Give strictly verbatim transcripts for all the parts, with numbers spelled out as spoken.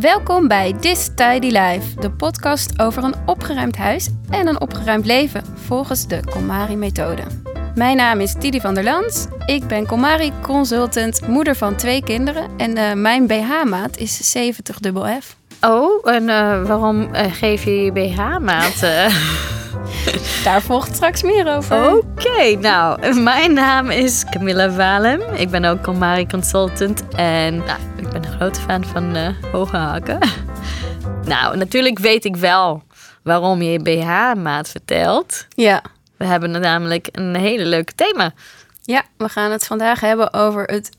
Welkom bij This Tidy Life, de podcast over een opgeruimd huis en een opgeruimd leven volgens de KonMari-methode. Mijn naam is Tiddy van der Lans, ik ben KonMari-consultant, moeder van twee kinderen en uh, mijn B H-maat is zeventig F F. Oh, en uh, waarom uh, geef je je B H-maat? Uh? Daar volgt straks meer over. Oké, okay, nou, mijn naam is Camilla Valem. Ik ben ook KonMari consultant en nou, ik ben een grote fan van uh, hoge hakken. Nou, natuurlijk weet ik wel waarom je B H-maat vertelt. Ja. We hebben namelijk een hele leuke thema. Ja, we gaan het vandaag hebben over het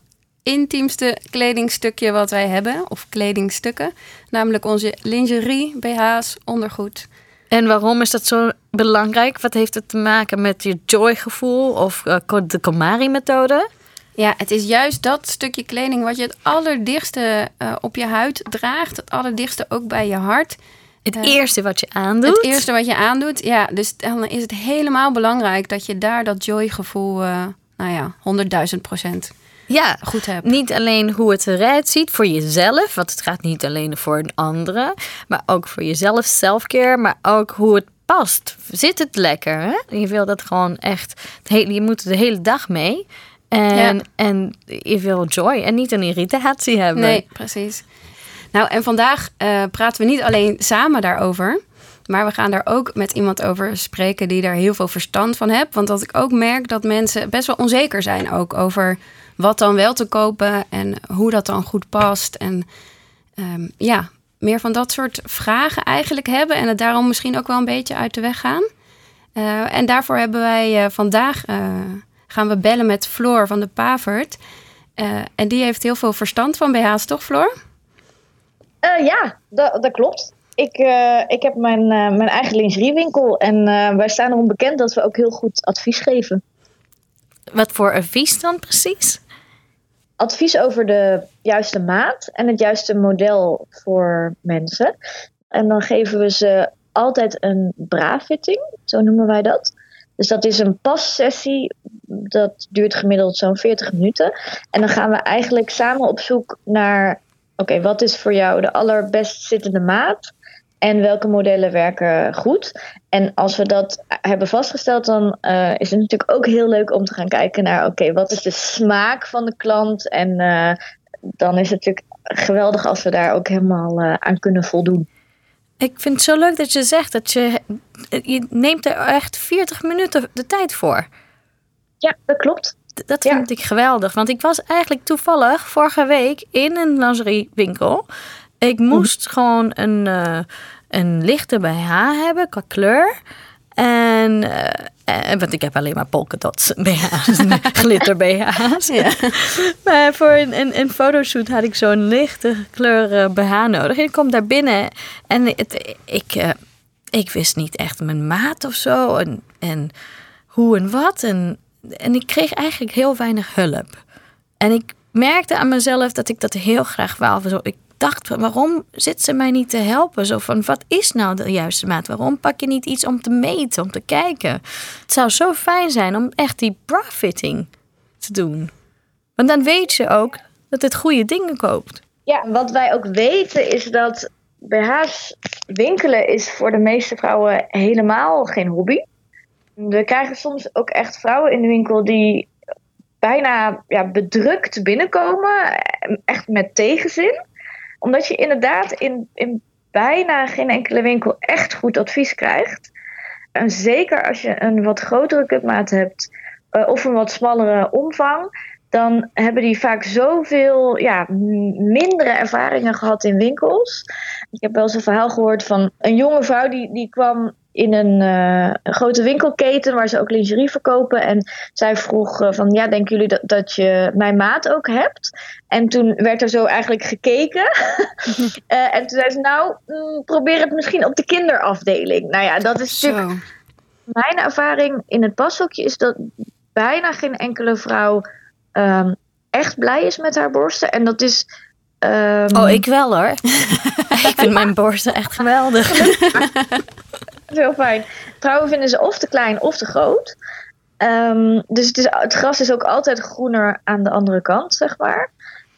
intiemste kledingstukje wat wij hebben, of kledingstukken, namelijk onze lingerie, B H's, ondergoed. En waarom is dat zo belangrijk? Wat heeft het te maken met je joygevoel of uh, de KonMari-methode? Ja, het is juist dat stukje kleding wat je het allerdichtste uh, op je huid draagt. Het allerdichtste ook bij je hart. Het uh, eerste wat je aandoet. Het eerste wat je aandoet, ja. Dus dan is het helemaal belangrijk dat je daar dat joygevoel, uh, nou ja, honderdduizend procent. Ja, goed heb. Niet alleen hoe het eruit ziet voor jezelf, want het gaat niet alleen voor een andere, maar ook voor jezelf, selfcare, maar ook hoe het past. Zit het lekker? Hè? Je wil dat gewoon echt, je moet er de hele dag mee en, ja. en je wil joy en niet een irritatie hebben. Nee, precies. Nou, en vandaag uh, praten we niet alleen samen daarover, maar we gaan daar ook met iemand over spreken die daar heel veel verstand van heeft, want dat ik ook merk dat mensen best wel onzeker zijn ook over wat dan wel te kopen en hoe dat dan goed past. En um, ja, meer van dat soort vragen eigenlijk hebben. En het daarom misschien ook wel een beetje uit de weg gaan. Uh, en daarvoor hebben wij uh, vandaag... Uh, gaan we bellen met Floor van de Pavert. Uh, en die heeft heel veel verstand van B H's, toch Floor? Uh, ja, dat, dat klopt. Ik, uh, ik heb mijn, uh, mijn eigen lingeriewinkel. En uh, wij staan erom bekend dat we ook heel goed advies geven. Wat voor advies dan precies? Advies over de juiste maat en het juiste model voor mensen. En dan geven we ze altijd een bra-fitting, zo noemen wij dat. Dus dat is een passessie, dat duurt gemiddeld zo'n veertig minuten. En dan gaan we eigenlijk samen op zoek naar, oké, okay, wat is voor jou de allerbest zittende maat? En welke modellen werken goed? En als we dat hebben vastgesteld, dan uh, is het natuurlijk ook heel leuk om te gaan kijken naar, oké, okay, wat is de smaak van de klant? En uh, dan is het natuurlijk geweldig als we daar ook helemaal uh, aan kunnen voldoen. Ik vind het zo leuk dat je zegt dat je, je neemt er echt veertig minuten de tijd voor. Ja, dat klopt. Dat vind ja. ik geweldig. Want ik was eigenlijk toevallig vorige week in een lingeriewinkel. Ik moest mm. gewoon een, uh, een lichte B H hebben qua kleur. En, uh, en, want ik heb alleen maar polkadots B H's, glitter B H's. Ja. Maar voor een, een, een fotoshoot had ik zo'n lichte kleur B H nodig. En ik kom daar binnen en het, ik, uh, ik wist niet echt mijn maat of zo. En, en hoe en wat. En, en ik kreeg eigenlijk heel weinig hulp. En ik merkte aan mezelf dat ik dat heel graag wou. Zo, ik dacht, waarom zit ze mij niet te helpen? Zo van, wat is nou de juiste maat? Waarom pak je niet iets om te meten, om te kijken? Het zou zo fijn zijn om echt die bra-fitting te doen. Want dan weet je ook dat het goede dingen koopt. Ja, wat wij ook weten is dat B H's winkelen is voor de meeste vrouwen helemaal geen hobby. We krijgen soms ook echt vrouwen in de winkel die bijna ja, bedrukt binnenkomen. Echt met tegenzin. Omdat je inderdaad in, in bijna geen enkele winkel echt goed advies krijgt. En zeker als je een wat grotere cupmaat hebt uh, of een wat smallere omvang, dan hebben die vaak zoveel ja, mindere ervaringen gehad in winkels. Ik heb wel eens een verhaal gehoord van een jonge vrouw die, die kwam in een, uh, een grote winkelketen waar ze ook lingerie verkopen. En zij vroeg uh, van, ja, denken jullie dat, dat je mijn maat ook hebt? En toen werd er zo eigenlijk gekeken. uh, en toen zei ze, nou, mm, probeer het misschien op de kinderafdeling. Nou ja, dat is natuurlijk... Zo. Mijn ervaring in het pashokje is dat bijna geen enkele vrouw um, echt blij is met haar borsten. En dat is... Um... Oh, ik wel hoor. Ik vind mijn borsten echt geweldig. Dat is heel fijn. Vrouwen vinden ze of te klein of te groot. Um, dus het, is, het gras is ook altijd groener aan de andere kant, zeg maar.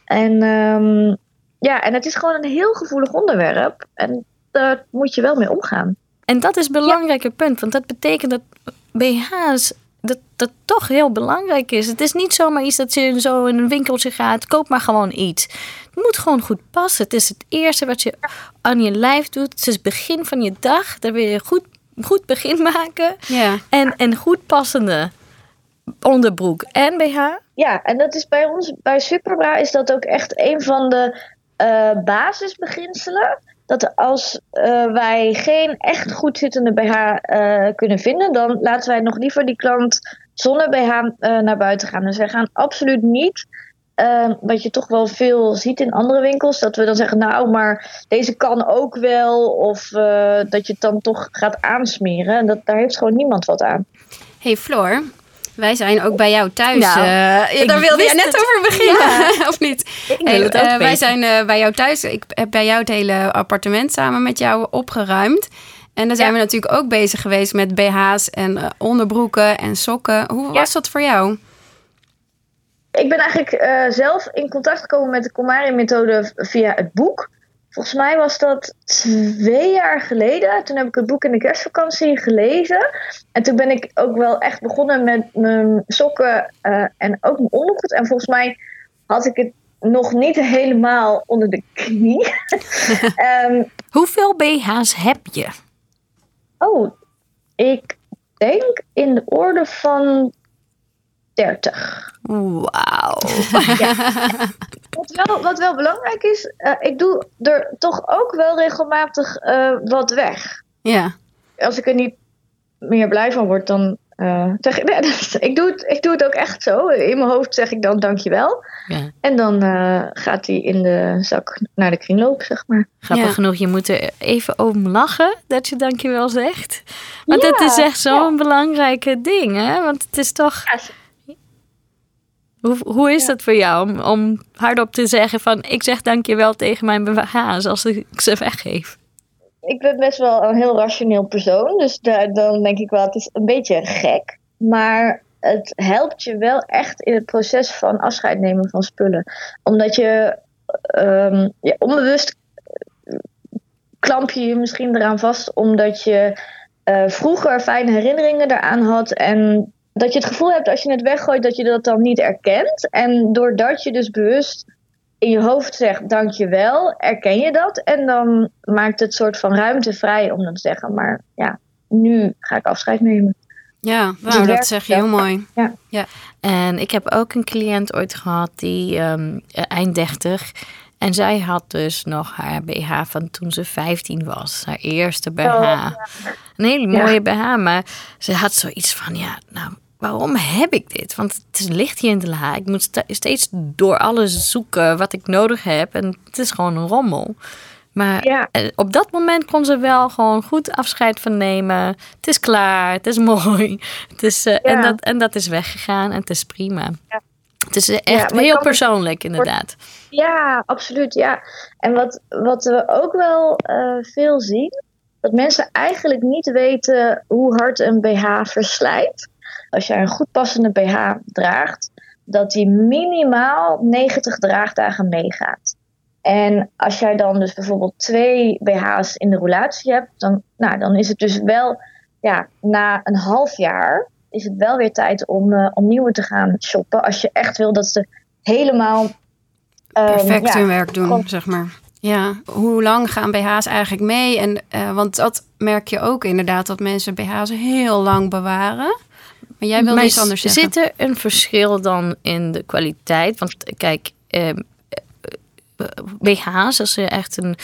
En um, Ja, en het is gewoon een heel gevoelig onderwerp. En daar moet je wel mee omgaan. En dat is een belangrijk ja. punt. Want dat betekent dat B H's... Dat dat toch heel belangrijk is. Het is niet zomaar iets dat je zo in een winkeltje gaat. Koop maar gewoon iets. Het moet gewoon goed passen. Het is het eerste wat je aan je lijf doet. Het is het begin van je dag. Daar wil je goed, goed begin maken. Ja. En, en goed passende onderbroek en B H. Ja, en dat is bij ons, bij Superbra is dat ook echt een van de uh, basisbeginselen. Dat als uh, wij geen echt goed zittende B H uh, kunnen vinden, dan laten wij nog liever die klant zonder B H uh, naar buiten gaan. Dus wij gaan absoluut niet, uh, wat je toch wel veel ziet in andere winkels, dat we dan zeggen, nou, maar deze kan ook wel. Of uh, dat je het dan toch gaat aansmeren. En dat, daar heeft gewoon niemand wat aan. Hey Floor, wij zijn ook bij jou thuis. Nou, uh, daar wilde je net het. over beginnen, ja. of niet? Hey, uh, wij zijn uh, bij jou thuis. Ik heb bij jou het hele appartement samen met jou opgeruimd. En daar zijn ja. we natuurlijk ook bezig geweest met B H's en uh, onderbroeken en sokken. Hoe ja. was dat voor jou? Ik ben eigenlijk uh, zelf in contact gekomen met de Komari-methode via het boek. Volgens mij was dat twee jaar geleden. Toen heb ik het boek in de kerstvakantie gelezen. En toen ben ik ook wel echt begonnen met mijn sokken uh, en ook mijn ondergoed. En volgens mij had ik het nog niet helemaal onder de knie. um, Hoeveel B H's heb je? Oh, ik denk in de orde van dertig. Wauw. Ja. Wat wel, wat wel belangrijk is, uh, ik doe er toch ook wel regelmatig uh, wat weg. Ja. Als ik er niet meer blij van word, dan uh, zeg ik, nee, dat, ik, doe het, ik doe het ook echt zo. In mijn hoofd zeg ik dan dankjewel. Ja. En dan uh, gaat hij in de zak naar de kringloop, zeg maar. Grappig ja. genoeg, je moet er even om lachen dat je dankjewel zegt. Want ja, het is echt zo'n ja. belangrijk ding, hè? Want het is toch... Ja, Hoe, hoe is ja. dat voor jou om, om hardop te zeggen van... ik zeg dankjewel tegen mijn B H's als ik ze weggeef? Ik ben best wel een heel rationeel persoon. Dus daar, dan denk ik wel, het is een beetje gek. Maar het helpt je wel echt in het proces van afscheid nemen van spullen. Omdat je, um, je onbewust klamp je je misschien eraan vast... omdat je uh, vroeger fijne herinneringen daaraan had... en dat je het gevoel hebt als je het weggooit dat je dat dan niet erkent. En doordat je dus bewust in je hoofd zegt dankjewel, erken je dat. En dan maakt het soort van ruimte vrij om dat te zeggen. Maar ja, nu ga ik afscheid nemen. Ja, wauw, dat zeg je heel mooi. Ja. Ja. En ik heb ook een cliënt ooit gehad die um, eind dertig. En zij had dus nog haar B H van toen ze vijftien was. Haar eerste B H. Oh, ja. Een hele mooie ja. B H. Maar ze had zoiets van, ja, nou, waarom heb ik dit? Want het ligt hier in de la. Ik moet st- steeds door alles zoeken wat ik nodig heb. En het is gewoon een rommel. Maar ja. op dat moment kon ze wel gewoon goed afscheid van nemen. Het is klaar, het is mooi. Het is, uh, ja. en, dat, en dat is weggegaan en het is prima. Ja. Het is echt ja, heel persoonlijk, het... inderdaad. Ja, absoluut. Ja. En wat, wat we ook wel uh, veel zien... dat mensen eigenlijk niet weten hoe hard een B H verslijt. Als jij een goed passende B H draagt... dat die minimaal negentig draagdagen meegaat. En als jij dan dus bijvoorbeeld twee B H's in de roulatie hebt... dan, nou, dan is het dus wel ja, na een half jaar... is het wel weer tijd om, uh, om nieuwe te gaan shoppen. Als je echt wil dat ze helemaal... Um, perfect ja, hun werk doen, gewoon, zeg maar. Ja, hoe lang gaan B H's eigenlijk mee? En, uh, want dat merk je ook inderdaad, dat mensen B H's heel lang bewaren. Maar jij wil iets anders zeggen. Zit er een verschil dan in de kwaliteit? Want kijk, uh, B H's, als je echt een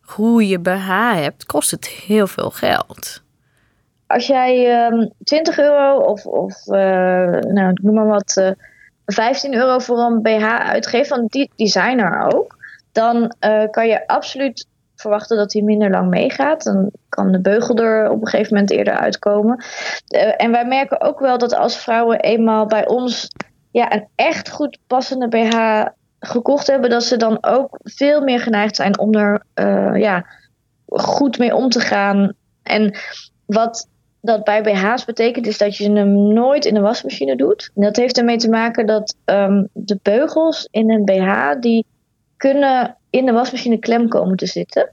goede B H hebt, kost het heel veel geld. Als jij um, twintig euro of, of uh, nou, noem maar wat, uh, vijftien euro voor een B H uitgeeft, van die designer ook, dan uh, kan je absoluut verwachten dat die minder lang meegaat. Dan kan de beugel er op een gegeven moment eerder uitkomen. Uh, en wij merken ook wel dat als vrouwen eenmaal bij ons ja, een echt goed passende B H gekocht hebben, dat ze dan ook veel meer geneigd zijn om er uh, ja, goed mee om te gaan. En wat dat bij B H's betekent is dat je hem nooit in de wasmachine doet. En dat heeft ermee te maken dat um, de beugels in een B H... die kunnen in de wasmachine klem komen te zitten.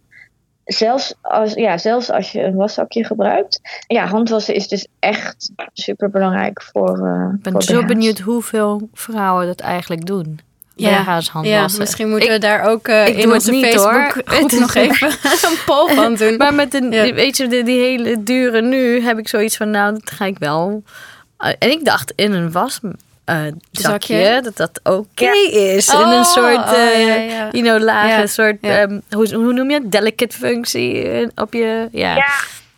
Zelfs als, ja, zelfs als je een waszakje gebruikt. Ja, handwassen is dus echt super belangrijk voor. Uh, ik ben voor zo benieuwd hoeveel vrouwen dat eigenlijk doen. Ja, ja, misschien moeten ik, we daar ook uh, in onze Facebookgroep nog even een poll van doen. Maar met de, ja. weet je, die, die hele dure nu heb ik zoiets van, nou, dat ga ik wel. Uh, en ik dacht in een waszakje uh, dat dat oké okay ja. is. Oh, in een soort, uh, oh, ja, ja. you know, lage ja, soort, ja. Um, hoe, hoe noem je het? Delicate functie op je, ja. ja.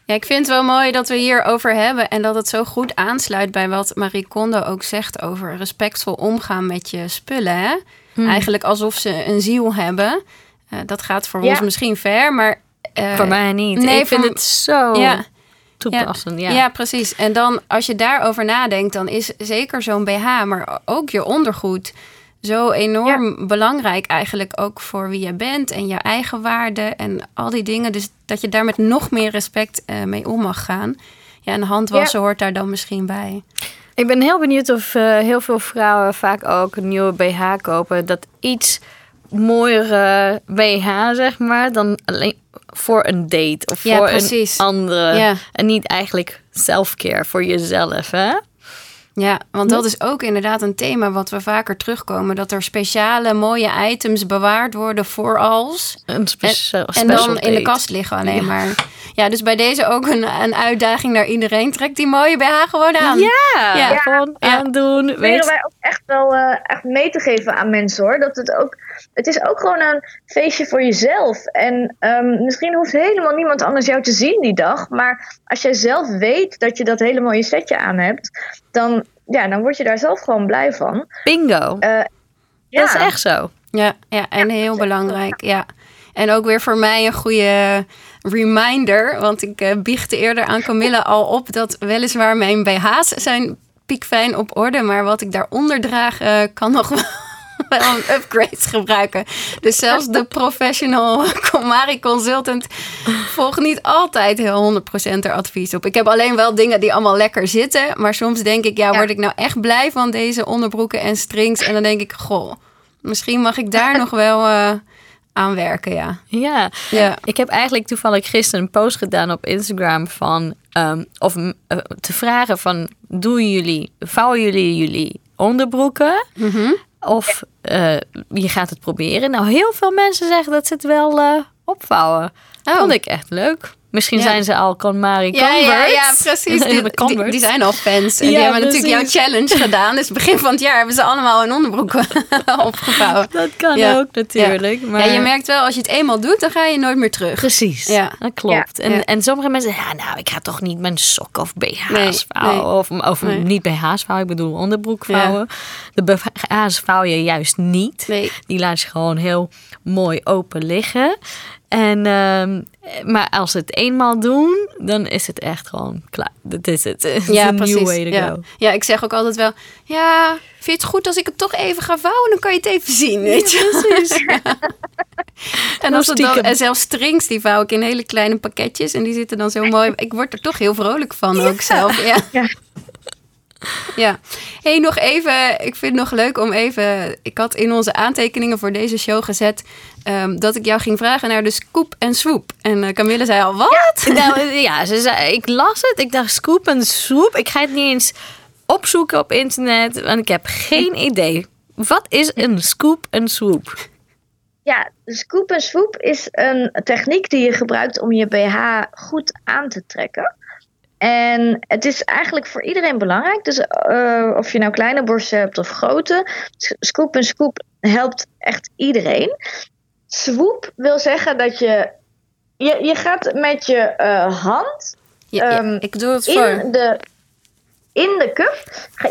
Ja, ik vind het wel mooi dat we hierover hebben en dat het zo goed aansluit bij wat Marie Kondo ook zegt over respectvol omgaan met je spullen. Hè? Hmm. Eigenlijk alsof ze een ziel hebben. Uh, dat gaat voor ja. ons misschien ver, maar... Uh, voor mij niet. Nee, ik vind het zo ja. toepassend. Ja. Ja. ja, precies. En dan als je daarover nadenkt, dan is zeker zo'n B H, maar ook je ondergoed zo enorm ja. belangrijk eigenlijk ook voor wie je bent en je eigen waarde en al die dingen. Dus dat je daar met nog meer respect uh, mee om mag gaan. Ja, en handwassen ja. hoort daar dan misschien bij. Ik ben heel benieuwd of uh, heel veel vrouwen vaak ook een nieuwe B H kopen. Dat iets mooiere B H, zeg maar, dan alleen voor een date of ja, voor precies. een andere. Ja. En niet eigenlijk self-care voor jezelf, hè? Ja, want dat is ook inderdaad een thema wat we vaker terugkomen. Dat er speciale mooie items bewaard worden voor als. Een speciaal en, en dan in de kast liggen alleen ja. maar. Ja, dus bij deze ook een, een uitdaging naar iedereen. Trek die mooie B H gewoon aan. Ja, ja. gewoon ja. aandoen. Dat proberen wij ook echt wel uh, echt mee te geven aan mensen hoor. Dat het ook... Het is ook gewoon een feestje voor jezelf. En um, misschien hoeft helemaal niemand anders jou te zien die dag. Maar als jij zelf weet dat je dat hele mooie setje aan hebt, dan, ja, dan word je daar zelf gewoon blij van. Bingo. Uh, ja. Dat is echt zo. Ja, ja en ja, heel belangrijk. Ja. En ook weer voor mij een goede reminder. Want ik uh, biechtte eerder aan Camilla al op dat weliswaar mijn B H's zijn piekfijn op orde. Maar wat ik daaronder draag uh, kan nog wel. Wel een upgrade gebruiken. Dus zelfs de professional KonMari consultant volgt niet altijd heel honderd procent er advies op. Ik heb alleen wel dingen die allemaal lekker zitten. Maar soms denk ik, ja, word ik nou echt blij van deze onderbroeken en strings? En dan denk ik, goh, misschien mag ik daar nog wel uh, aan werken, ja. ja. Ja, ik heb eigenlijk toevallig gisteren een post gedaan op Instagram van, um, of uh, te vragen van, doen jullie, vouwen jullie jullie onderbroeken? Mm-hmm. Of uh, je gaat het proberen. Nou, heel veel mensen zeggen dat ze het wel uh, opvouwen. Oh. Vond ik echt leuk. Misschien ja. zijn ze al KonMari ja, Converts. Ja, ja, precies. Die, die, die zijn al fans. En ja, die hebben precies. natuurlijk jouw challenge gedaan. Dus begin van het jaar hebben ze allemaal hun onderbroek opgevouwen. Dat kan ja. ook natuurlijk. Ja. Maar... Ja, je merkt wel, als je het eenmaal doet, dan ga je nooit meer terug. Precies, ja. dat klopt. Ja. En, ja. en sommige mensen zeggen, ja, nou, ik ga toch niet mijn sokken of B H's nee, vouwen. Nee. Of, of nee. niet B H's vouwen, ik bedoel onderbroek vouwen. Ja. De B H's vouw je juist niet. Nee. Die laat je gewoon heel mooi open liggen. En, um, maar als ze het eenmaal doen, dan is het echt gewoon klaar. Dat is het. It's ja, a precies. new way to ja. go. Ja, ik zeg ook altijd wel, ja, vind je het goed als ik het toch even ga vouwen? Dan kan je het even zien, weet je. Ja, precies. ja. En, als het dan, en zelfs strings, die vouw ik in hele kleine pakketjes. En die zitten dan zo mooi. Ik word er toch heel vrolijk van ja. ook zelf. Ja. ja. Ja, hey, nog even, ik vind het nog leuk om even... Ik had in onze aantekeningen voor deze show gezet... Um, dat ik jou ging vragen naar de scoop en swoop. En uh, Camilla zei al, wat? Ja, nou, ja ze zei, ik las het, ik dacht scoop en swoop. Ik ga het niet eens opzoeken op internet, want ik heb geen idee. Wat is een scoop en swoop? Ja, de scoop en swoop is een techniek die je gebruikt om je B H goed aan te trekken. En het is eigenlijk voor iedereen belangrijk. Dus uh, of je nou kleine borsten hebt of grote. Scoop en swoop helpt echt iedereen. Swoop wil zeggen dat je... Je, je gaat met je uh, hand... Ja, um, ja, ik doe het voor. In de, in de cup.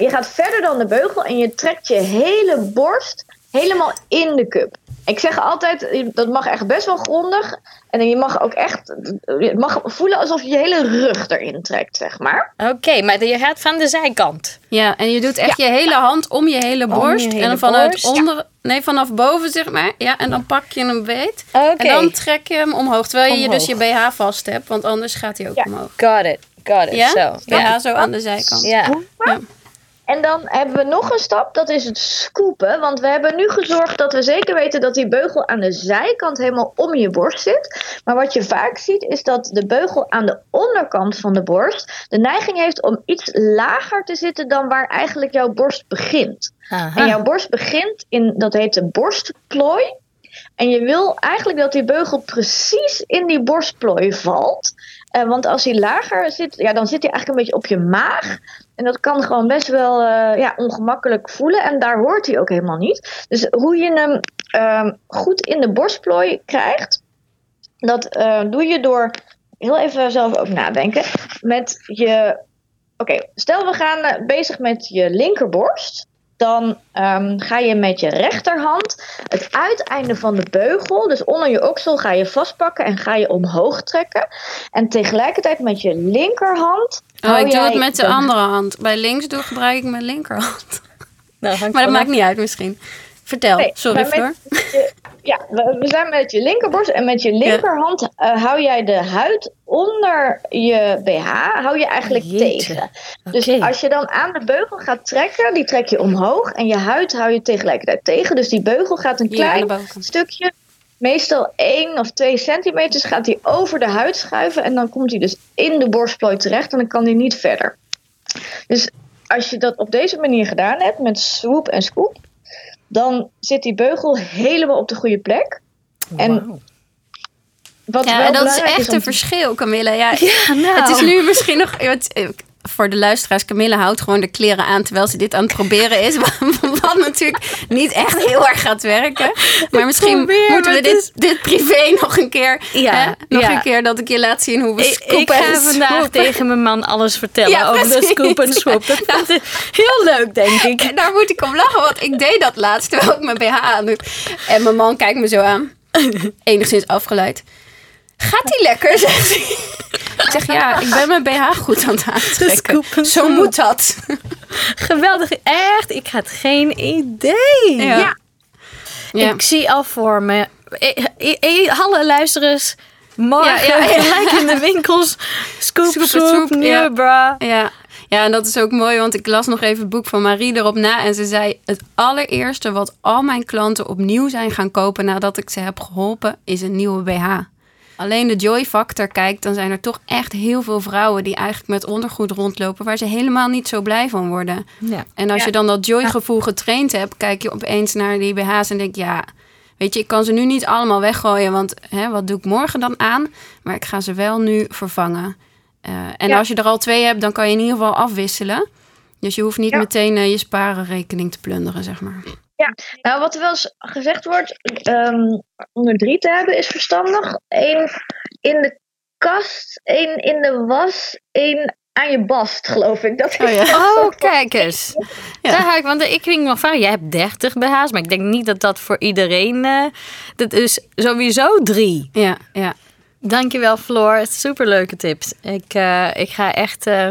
Je gaat verder dan de beugel. En je trekt je hele borst helemaal in de cup. Ik zeg altijd, dat mag echt best wel grondig. En je mag ook echt... Het mag voelen alsof je je hele rug erin trekt, zeg maar. Oké, okay, maar je gaat van de zijkant. Ja, en je doet echt ja. je hele hand om je hele borst. Je hele en dan vanuit borst. onder... Ja. Nee, vanaf boven, zeg maar. Ja, en dan pak je hem beet. Okay. En dan trek je hem omhoog. Terwijl je omhoog. dus je B H vast hebt. Want anders gaat hij ook ja. omhoog. Got it, got it. Ja? Zo. B H ja. zo aan de zijkant. Ja. ja. En dan hebben we nog een stap, dat is het scoopen. Want we hebben nu gezorgd dat we zeker weten dat die beugel aan de zijkant helemaal om je borst zit. Maar wat je vaak ziet is dat de beugel aan de onderkant van de borst de neiging heeft om iets lager te zitten dan waar eigenlijk jouw borst begint. Aha. En jouw borst begint in, dat heet de borstplooi. En je wil eigenlijk dat die beugel precies in die borstplooi valt. Uh, want als hij lager zit, ja, dan zit hij eigenlijk een beetje op je maag. En dat kan gewoon best wel uh, ja, ongemakkelijk voelen. En daar hoort hij ook helemaal niet. Dus hoe je hem uh, goed in de borstplooi krijgt, dat uh, doe je door, heel even zelf ook nadenken, met je... Oké, okay, stel we gaan uh, bezig met je linkerborst. Dan um, ga je met je rechterhand het uiteinde van de beugel, dus onder je oksel, ga je vastpakken en ga je omhoog trekken. En tegelijkertijd met je linkerhand... Oh, ik doe het met de, de andere hand. Bij links doe, gebruik ik mijn linkerhand. Nou, maar dat af. maakt niet uit misschien. Vertel, nee, sorry Floor. Je, ja, we, we zijn met je linkerborst en met je linkerhand ja. uh, hou jij de huid onder je B H, hou je eigenlijk Jeetje. tegen. Dus okay. als je dan aan de beugel gaat trekken, die trek je omhoog en je huid hou je tegelijkertijd tegen. Dus die beugel gaat een klein ja, stukje, meestal één of twee centimeters, gaat die over de huid schuiven en dan komt hij dus in de borstplooi terecht en dan kan hij niet verder. Dus als je dat op deze manier gedaan hebt, met swoop en scoop, dan zit die beugel helemaal op de goede plek. Wow. En wat ja, wel en dat is echt is om... een verschil, Camilla. Ja, ja, nou. Het is nu misschien nog... Het, voor de luisteraars, Camilla houdt gewoon de kleren aan terwijl ze dit aan het proberen is. Wat natuurlijk niet echt heel erg gaat werken. Maar misschien probeer, moeten we dit, is... dit privé nog een keer... Ja, hè, nog ja. een keer dat ik je laat zien hoe we scoop ik, ik en Ik ga swoop. vandaag tegen mijn man alles vertellen ja, over precies. de scoop en swoop. Dat ja. vindt heel leuk, denk ik. En daar moet ik om lachen, want ik deed dat laatst terwijl ik mijn B H aan doe. En mijn man kijkt me zo aan. Enigszins afgeleid. Gaat die lekker, zegt hij. Ik zeg, ja, ik ben mijn B H goed aan het aantrekken. Zo moet dat. Geweldig, echt. Ik had geen idee. Ja. ja. ja. Ik zie al voor me. Alle luisterers, morgen ja, ja, ja. gelijk in de winkels. Scoop, scoop, scoop, nieuwe bra. Ja. Ja, en dat is ook mooi, want ik las nog even het boek van Marie erop na. En ze zei, het allereerste wat al mijn klanten opnieuw zijn gaan kopen nadat ik ze heb geholpen, is een nieuwe B H. Alleen de joy factor kijkt, dan zijn er toch echt heel veel vrouwen die eigenlijk met ondergoed rondlopen waar ze helemaal niet zo blij van worden. Ja. En als ja. je dan dat joy gevoel getraind hebt, kijk je opeens naar die B H's en denk ja, weet je, ik kan ze nu niet allemaal weggooien, want hè, wat doe ik morgen dan aan? Maar ik ga ze wel nu vervangen. Uh, en ja. als je er al twee hebt, dan kan je in ieder geval afwisselen. Dus je hoeft niet ja. meteen uh, je sparenrekening te plunderen, zeg maar. Ja, nou wat er wel eens gezegd wordt, um, onder drie te hebben is verstandig. Eén in de kast, één in de was, één aan je bast, geloof ik. Dat is oh, ja. oh kijk eens. Ja. Daar ga ik, want ik denk wel van, jij hebt dertig B H's, maar ik denk niet dat dat voor iedereen, uh, dat is sowieso drie. Ja, ja. Dankjewel Floor, superleuke tips. Ik, uh, ik ga echt... Uh,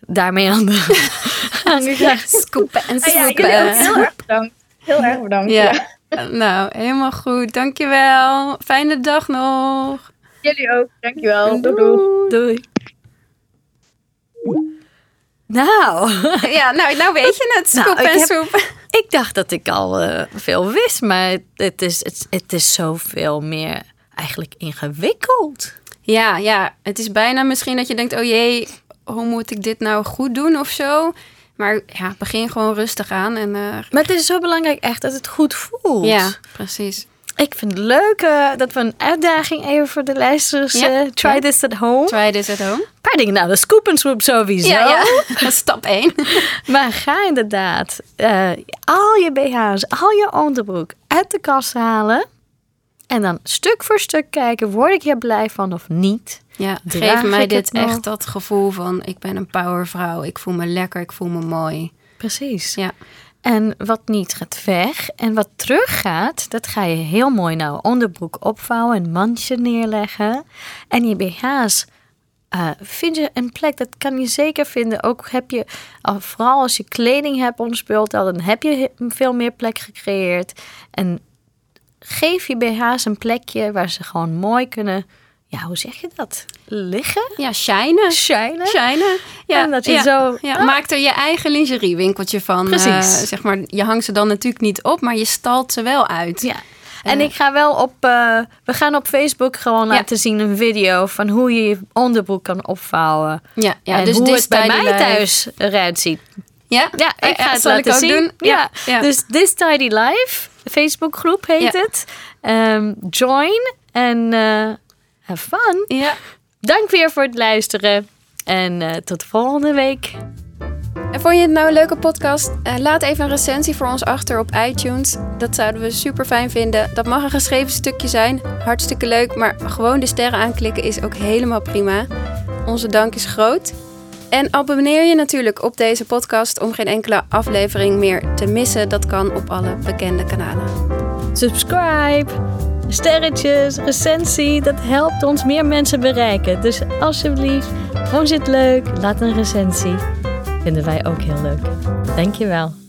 daarmee aan de gang. Scoopen en scoopen. Ah, ja, heel erg bedankt. Heel erg bedankt. Ja. Ja. Nou, helemaal goed. Dankjewel. Fijne dag nog. Jullie ook. Dankjewel. Doei. Doei. Doei. Nou. Ja, nou, nou weet je het. Scoop nou, en scoop. Ik, ik dacht dat ik al uh, veel wist, maar het is, het, het is zoveel meer eigenlijk ingewikkeld. Ja, ja. Het is bijna misschien dat je denkt, oh jee, hoe moet ik dit nou goed doen of zo? Maar ja, begin gewoon rustig aan. En, uh... maar het is zo belangrijk echt dat het goed voelt. Ja, precies. Ik vind het leuk uh, dat we een uitdaging even voor de luisteraars... Ja. Uh, try ja. this at home. Try this at home. Een paar dingen. Nou, de scoop en swoop sowieso. Ja, ja. Dat is stap één. Maar ga inderdaad uh, al je B H's, al je onderbroek uit de kast halen. En dan stuk voor stuk kijken, word ik hier blij van of niet? Ja, geef mij dit echt dat gevoel van ik ben een powervrouw. Ik voel me lekker, ik voel me mooi. Precies. Ja. En wat niet gaat weg en wat teruggaat, dat ga je heel mooi nou onderbroek opvouwen, een mandje neerleggen. En je B H's uh, vind je een plek, dat kan je zeker vinden. Ook heb je, vooral als je kleding hebt ontspult, dan heb je veel meer plek gecreëerd. En geef je B H's een plekje waar ze gewoon mooi kunnen ja, hoe zeg je dat? Liggen? Ja, shinen. Shinen. shinen. Ja, en dat je ja, zo... Ja. Ah. Maak er je eigen lingeriewinkeltje van. Precies. Uh, zeg maar, je hangt ze dan natuurlijk niet op, maar je stalt ze wel uit. Ja. En ik ga wel op... Uh, we gaan op Facebook gewoon ja. laten zien een video van hoe je je onderbroek kan opvouwen. Ja, ja, en dus hoe het bij mij life. thuis eruit ziet. Ja, ja ik ga ja, het laten zien. Doen. Ja. Ja. Ja. Dus This Tidy Life, de Facebookgroep heet ja. het. Um, join en uh, have fun. Ja. Dank weer voor het luisteren. En uh, tot volgende week. En vond je het nou een leuke podcast? Laat even een recensie voor ons achter op iTunes. Dat zouden we super fijn vinden. Dat mag een geschreven stukje zijn. Hartstikke leuk, maar gewoon de sterren aanklikken is ook helemaal prima. Onze dank is groot. En abonneer je natuurlijk op deze podcast om geen enkele aflevering meer te missen. Dat kan op alle bekende kanalen. Subscribe, sterretjes, recensie. Dat helpt ons meer mensen bereiken. Dus alsjeblieft, vond je het leuk? Laat een recensie. Vinden wij ook heel leuk. Dankjewel.